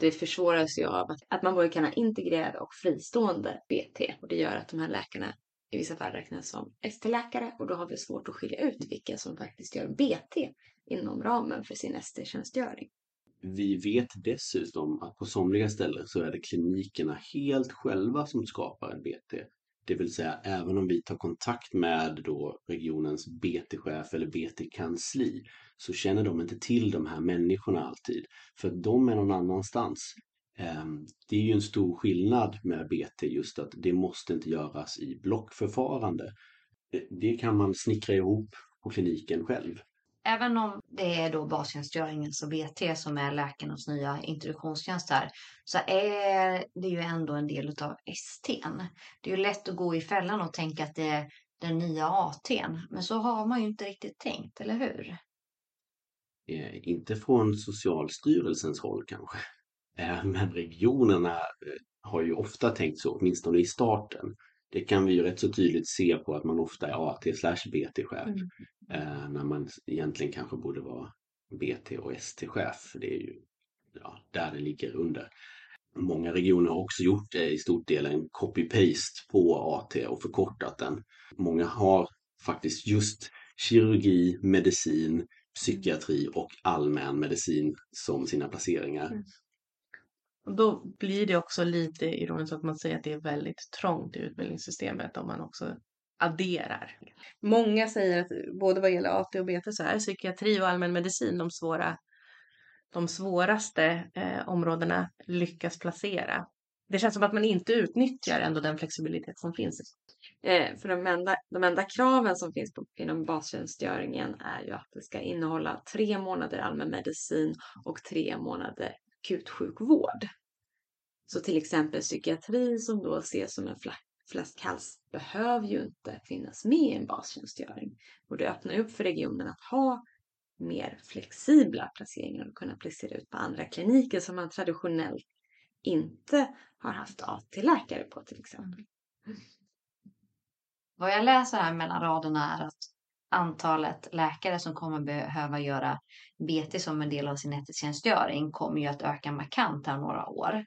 Det försvåras ju av att man både kan ha integrerade och fristående BT. Och det gör att de här läkarna i vissa fall räknas som ST-läkare, och då har vi svårt att skilja ut vilka som faktiskt gör BT inom ramen för sin ST-tjänstgöring. Vi vet dessutom att på somliga ställen så är det klinikerna helt själva som skapar en BT. Det vill säga även om vi tar kontakt med då regionens BT-chef eller BT-kansli så känner de inte till de här människorna alltid. För de är någon annanstans. Det är ju en stor skillnad med BT just att det måste inte göras i blockförfarande. Det kan man snickra ihop på kliniken själv. Även om det är då bastjänstgöringen och BT som är läkarnas nya introduktionstjänst här, så är det ju ändå en del av ST:n. Det är ju lätt att gå i fällan och tänka att det är den nya AT:n, men så har man ju inte riktigt tänkt, eller hur? Inte från Socialstyrelsens håll kanske. Men regionerna har ju ofta tänkt så, åtminstone i starten. Det kan vi ju rätt så tydligt se på att man ofta är AT/BT-chef. När man egentligen kanske borde vara BT och ST-chef. För det är ju där det ligger under. Många regioner har också gjort i stort del en copy-paste på AT och förkortat den. Många har faktiskt just kirurgi, medicin, psykiatri och allmän medicin som sina placeringar. Mm. Och då blir det också lite ironiskt att man säger att det är väldigt trångt i utbildningssystemet om man också adderar. Många säger att både vad gäller AT och BT så är psykiatri och allmän medicin de svåraste områdena lyckas placera. Det känns som att man inte utnyttjar ändå den flexibilitet som finns. För de enda kraven som finns inom bastjänstgöringen är ju att det ska innehålla 3 månader allmän medicin och 3 månader akutsjukvård. Så till exempel psykiatri som då ses som en flaskhals behöver ju inte finnas med i en bastjänstgöring. Och det öppnar upp för regionen att ha mer flexibla placeringar och kunna placera ut på andra kliniker som man traditionellt inte har haft AT-läkare på till exempel. Vad jag läser här mellan raderna är att antalet läkare som kommer behöva göra BT som en del av sin AT-tjänstgöring kommer ju att öka markant här några år.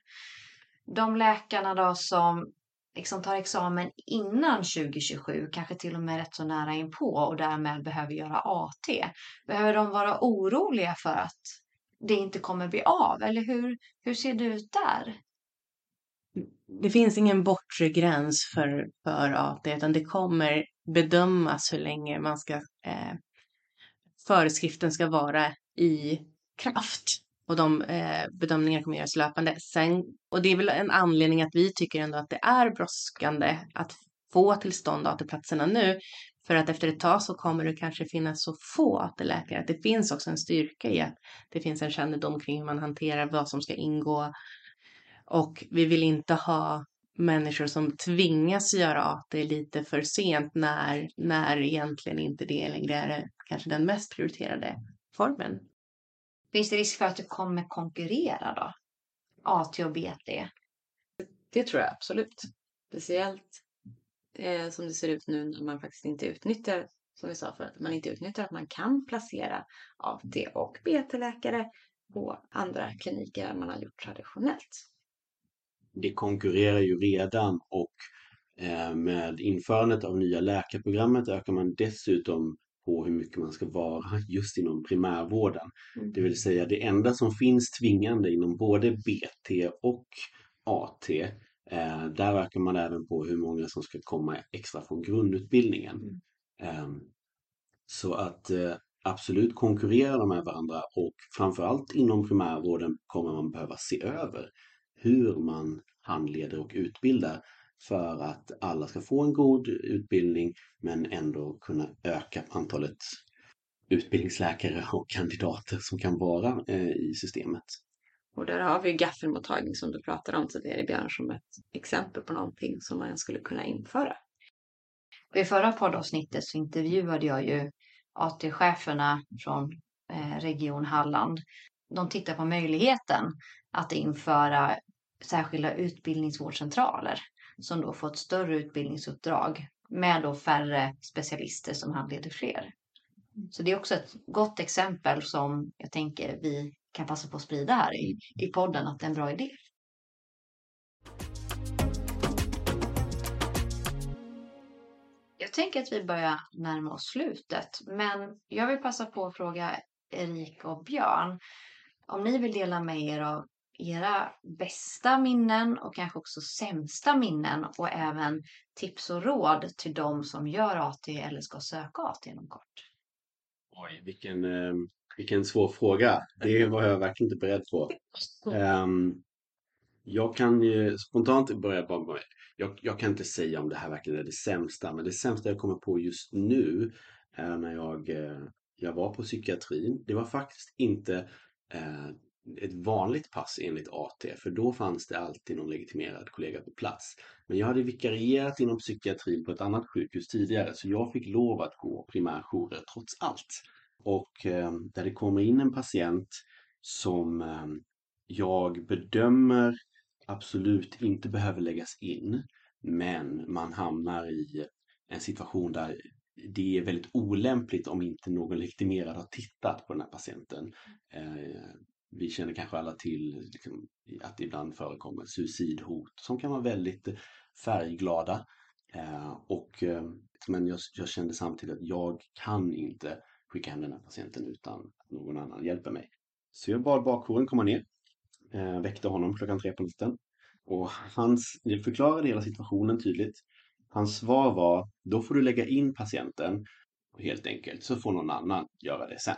De läkarna då som liksom tar examen innan 2027, kanske till och med rätt så nära inpå och därmed behöver göra AT. Behöver de vara oroliga för att det inte kommer bli av? Eller hur ser det ut där? Det finns ingen bortre gräns för AT, utan det kommer bedömas hur länge man ska föreskriften ska vara i kraft. Och de bedömningarna kommer göras löpande. Och det är väl en anledning att vi tycker ändå att det är brådskande att få tillstånd AT-platserna nu. För att efter ett tag så kommer det kanske finnas så få AT-läkare. Att det finns också en styrka i att det finns en kännedom kring hur man hanterar vad som ska ingå. Och vi vill inte ha människor som tvingas göra AT lite för sent när egentligen inte det längre är kanske den mest prioriterade formen. Finns det risk för att det kommer konkurrera då? AT och BT? Det tror jag absolut. Speciellt som det ser ut nu när man faktiskt inte utnyttjar, som vi sa förut, att man inte utnyttjar att man kan placera AT och BT-läkare på andra kliniker än man har gjort traditionellt. Det konkurrerar ju redan och med införandet av nya läkarprogrammet ökar man dessutom på hur mycket man ska vara just inom primärvården. Mm. Det vill säga det enda som finns tvingande inom både BT och AT. Där verkar man även på hur många som ska komma extra från grundutbildningen. Så att absolut konkurrerar de med varandra och framförallt inom primärvården kommer man behöva se över hur man handleder och utbildar för att alla ska få en god utbildning men ändå kunna öka antalet utbildningsläkare och kandidater som kan vara i systemet. Och där har vi gaffelmottagning som du pratade om tidigare, Björn, som ett exempel på någonting som man skulle kunna införa. I förra poddavsnittet så intervjuade jag ju AT-cheferna från Region Halland. De tittar på möjligheten att införa särskilda utbildningsvårdcentraler som då fått större utbildningsuppdrag med då färre specialister som handleder fler. Så det är också ett gott exempel som jag tänker vi kan passa på att sprida här i podden att det är en bra idé. Jag tänker att vi börjar närma oss slutet, men jag vill passa på att fråga Erica och Björn om ni vill dela med er av era bästa minnen och kanske också sämsta minnen och även tips och råd till de som gör AT eller ska söka AT inom kort. Oj, vilken svår fråga. Det var jag verkligen inte beredd på. Jag kan ju spontant börja bara. Jag kan inte säga om det här verkligen är det sämsta, men det sämsta jag kommer på just nu är när jag var på psykiatrin. Det var faktiskt inte ett vanligt pass enligt AT, för då fanns det alltid någon legitimerad kollega på plats. Men jag hade vikarierat inom psykiatrin på ett annat sjukhus tidigare, så jag fick lov att gå primärjourer trots allt. och där det kommer in en patient som jag bedömer absolut inte behöver läggas in, men man hamnar i en situation där det är väldigt olämpligt om inte någon legitimerad har tittat på den här patienten. Vi känner kanske alla till liksom, att det ibland förekommer suicidhot som kan vara väldigt färgglada. Men jag kände samtidigt att jag kan inte skicka hem den här patienten utan att någon annan hjälper mig. Så jag bad bakhåren komma ner, väckte honom klockan 3 på natten. Och jag förklarade hela situationen tydligt. Hans svar var, då får du lägga in patienten och helt enkelt så får någon annan göra det sen.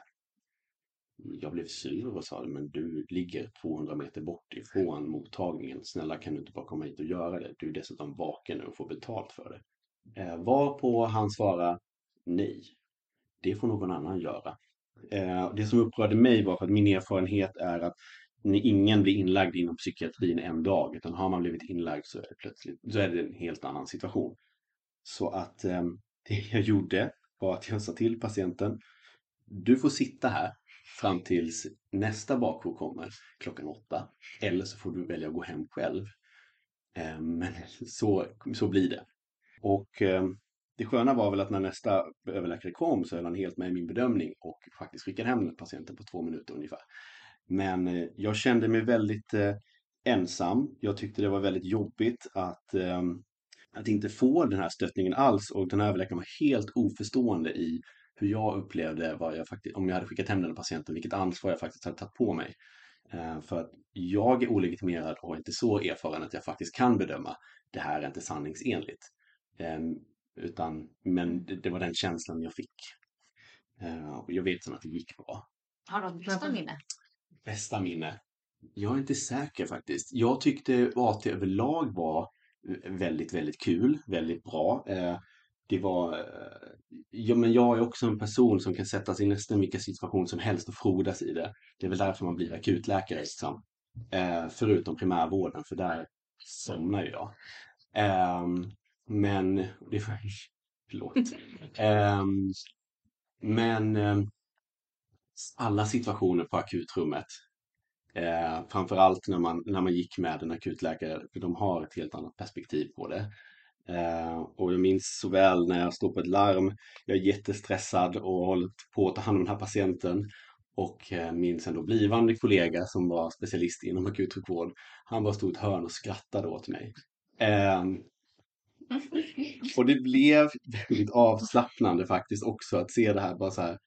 Jag blev sur och sa, men du ligger 200 meter bort ifrån mottagningen. Snälla, kan du inte bara komma hit och göra det? Du är dessutom vaken och får betalt för det. Varpå han svarade, nej, det får någon annan göra. Det som upprörde mig var för att min erfarenhet är att ingen blir inlagd inom psykiatrin en dag, utan har man blivit inlagd så är det plötsligt så är det en helt annan situation. Så att det jag gjorde var att jag sa till patienten, du får sitta här fram tills nästa bakjour kommer klockan 8, eller så får du välja att gå hem själv. Men så blir det. Och det sköna var väl att när nästa överläkare kom så höll han helt med i min bedömning och faktiskt skickade hem patienten på 2 minuter ungefär. Men jag kände mig väldigt ensam. Jag tyckte det var väldigt jobbigt att inte få den här stöttningen alls. Och den här överläkaren var helt oförstående i hur jag upplevde vad jag faktiskt, om jag hade skickat hem den patienten, vilket ansvar jag faktiskt hade tagit på mig. För att jag är olegitimerad och inte så erfaren att jag faktiskt kan bedöma det här är inte sanningsenligt. Men det var den känslan jag fick. Och jag vet sen att det gick bra. Har du något bästa minne? Bästa minne? Jag är inte säker faktiskt. Jag tyckte AT överlag var väldigt, väldigt kul. Väldigt bra. Det var... Ja, men jag är också en person som kan sätta sig i nästan vilken situation som helst och frodas i det. Det är väl därför man blir akutläkare. Liksom. Förutom primärvården, för där somnar jag. Men... Det var... Förlåt. Men... Alla situationer på akutrummet, framförallt när man gick med en akutläkare, för de har ett helt annat perspektiv på det. Och jag minns så väl när jag står på ett larm, jag är jättestressad och håller på att ta hand om den här patienten. Och minns en då blivande kollega som var specialist inom akutsjukvård, han bara stod i ett hörn och skrattade åt mig. Och det blev väldigt avslappnande faktiskt också att se det här bara så här.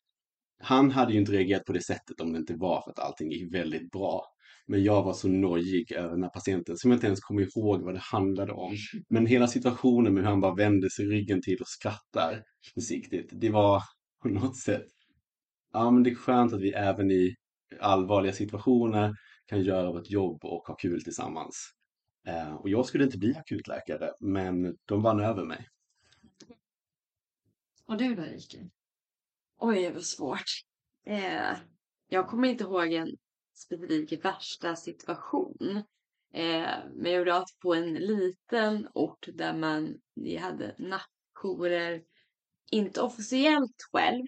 Han hade ju inte reagerat på det sättet om det inte var för att allting gick väldigt bra. Men jag var så nojig över den här patienten som jag inte ens kom ihåg vad det handlade om. Men hela situationen med hur han bara vände sig ryggen till och skrattar försiktigt. Det var på något sätt... Ja, men det är skönt att vi även i allvarliga situationer kan göra vårt jobb och ha kul tillsammans. Och jag skulle inte bli akutläkare, men de vann över mig. Och du då, Erika? Oj, det var svårt. Jag kommer inte ihåg en specifik värsta situation. Men jag gjorde allt på en liten ort där vi hade nattjourer. Inte officiellt själv.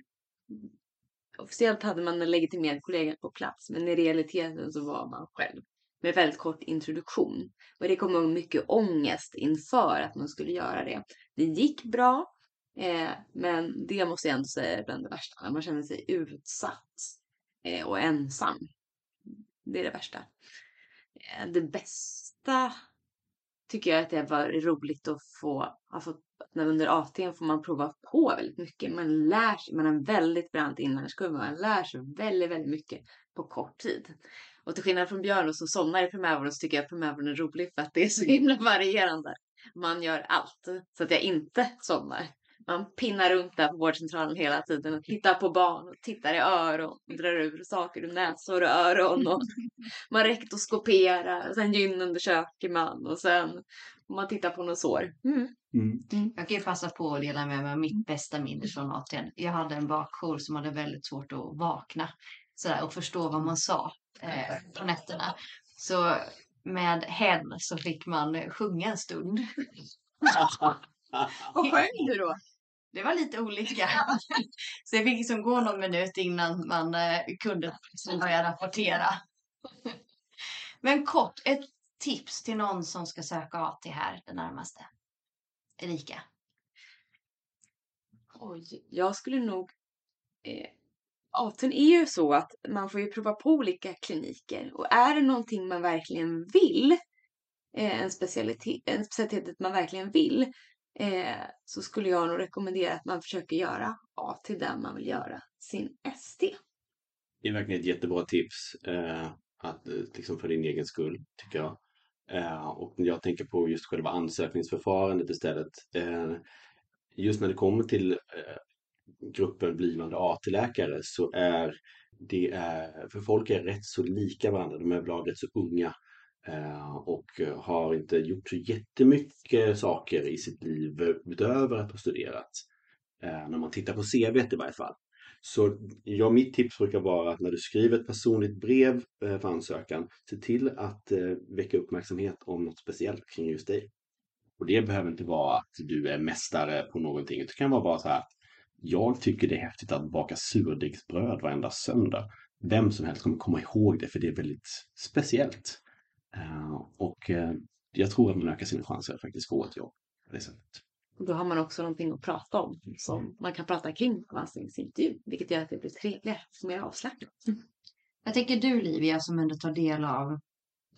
Officiellt hade man en legitimerad kollega på plats. Men i realiteten så var man själv. Med väldigt kort introduktion. Och det kom mycket ångest inför att man skulle göra det. Det gick bra. Men det måste jag ändå säga är bland det värsta. Man känner sig utsatt och ensam. Det är det värsta. Det bästa tycker jag att det var roligt att få. Alltså, under AT:n får man prova på väldigt mycket. Man lär sig, man har en väldigt brant inlärningskurva. Man lär sig väldigt, väldigt mycket på kort tid. Och till skillnad från Björn som somnar i primärvården, så tycker jag att primärvården är rolig för att det är så himla varierande. Man gör allt så att jag inte somnar. Man pinnar runt där på vårdcentralen hela tiden och tittar på barn och tittar i öron och drar ur saker ur näsor och öron. Och man rektoskoperar och sen gynundersöker man och sen man tittar på något sår. Jag kan ju passa på att dela med mig av mitt bästa minne från AT:n. Jag hade en bakjour som hade väldigt svårt att vakna sådär, och förstå vad man sa på nätterna. Så med hen så fick man sjunga en stund. Vad sjöng du då? Det var lite olika. Så det fick liksom gå någon minut innan man kunde börja rapportera. Men kort, ett tips till någon som ska söka AT här det närmaste. Erica? Oj, jag skulle nog... AT:n är ju så att man får ju prova på olika kliniker. Och är det någonting man verkligen vill, en specialitet man verkligen vill, så skulle jag nog rekommendera att man försöker göra AT där man vill göra sin ST. Det är verkligen ett jättebra tips att, liksom för din egen skull, tycker jag. Och jag tänker på just själva ansökningsförfarandet istället. Just när det kommer till gruppen blivande AT-läkare så är för folk är rätt så lika varandra. De är ibland rätt så unga och har inte gjort så jättemycket saker i sitt liv utöver att ha studerat. När man tittar på CV:t i varje fall. Så ja, mitt tips brukar vara att när du skriver ett personligt brev för ansökan, se till att väcka uppmärksamhet om något speciellt kring just dig. Och det behöver inte vara att du är mästare på någonting. Det kan vara bara så här: jag tycker det är häftigt att baka surdegsbröd varenda söndag. Vem som helst kommer komma ihåg det, för det är väldigt speciellt. Och jag tror att man ökar sina chanser att faktiskt gå ett jobb på det sättet. Då har man också någonting att prata om som man kan prata kring på anställningsintervju, vilket gör att det blir trevligare och mer avslappnat. Mm. Jag tänker du, Livija, som ändå tar del av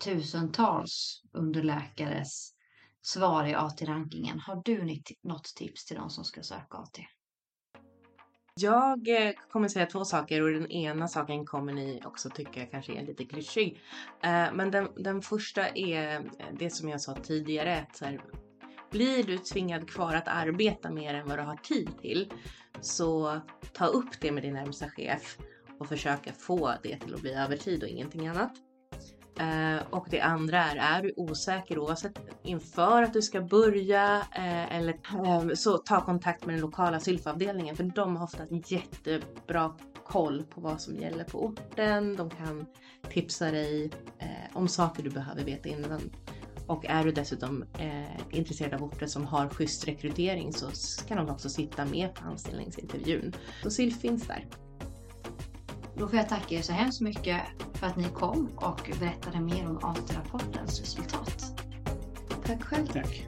tusentals underläkares svar i AT-rankingen. Har du något tips till de som ska söka AT? Jag kommer säga två saker, och den ena saken kommer ni också tycka kanske är lite klyschig. Men den första är det som jag sa tidigare. Att så här, blir du tvingad kvar att arbeta mer än vad du har tid till, så ta upp det med din närmsta chef och försöka få det till att bli övertid och ingenting annat. Och det andra är du osäker oavsett inför att du ska börja eller så ta kontakt med den lokala Sylf-avdelningen, för de har ofta jättebra koll på vad som gäller på orten. De kan tipsa dig om saker du behöver veta innan. Och är du dessutom intresserad av orter som har schysst rekrytering, så kan de också sitta med på anställningsintervjun. Så Sylf finns där. Då får jag tacka er så hemskt mycket för att ni kom och berättade mer om AT-rapportens resultat. Tack själv. Tack.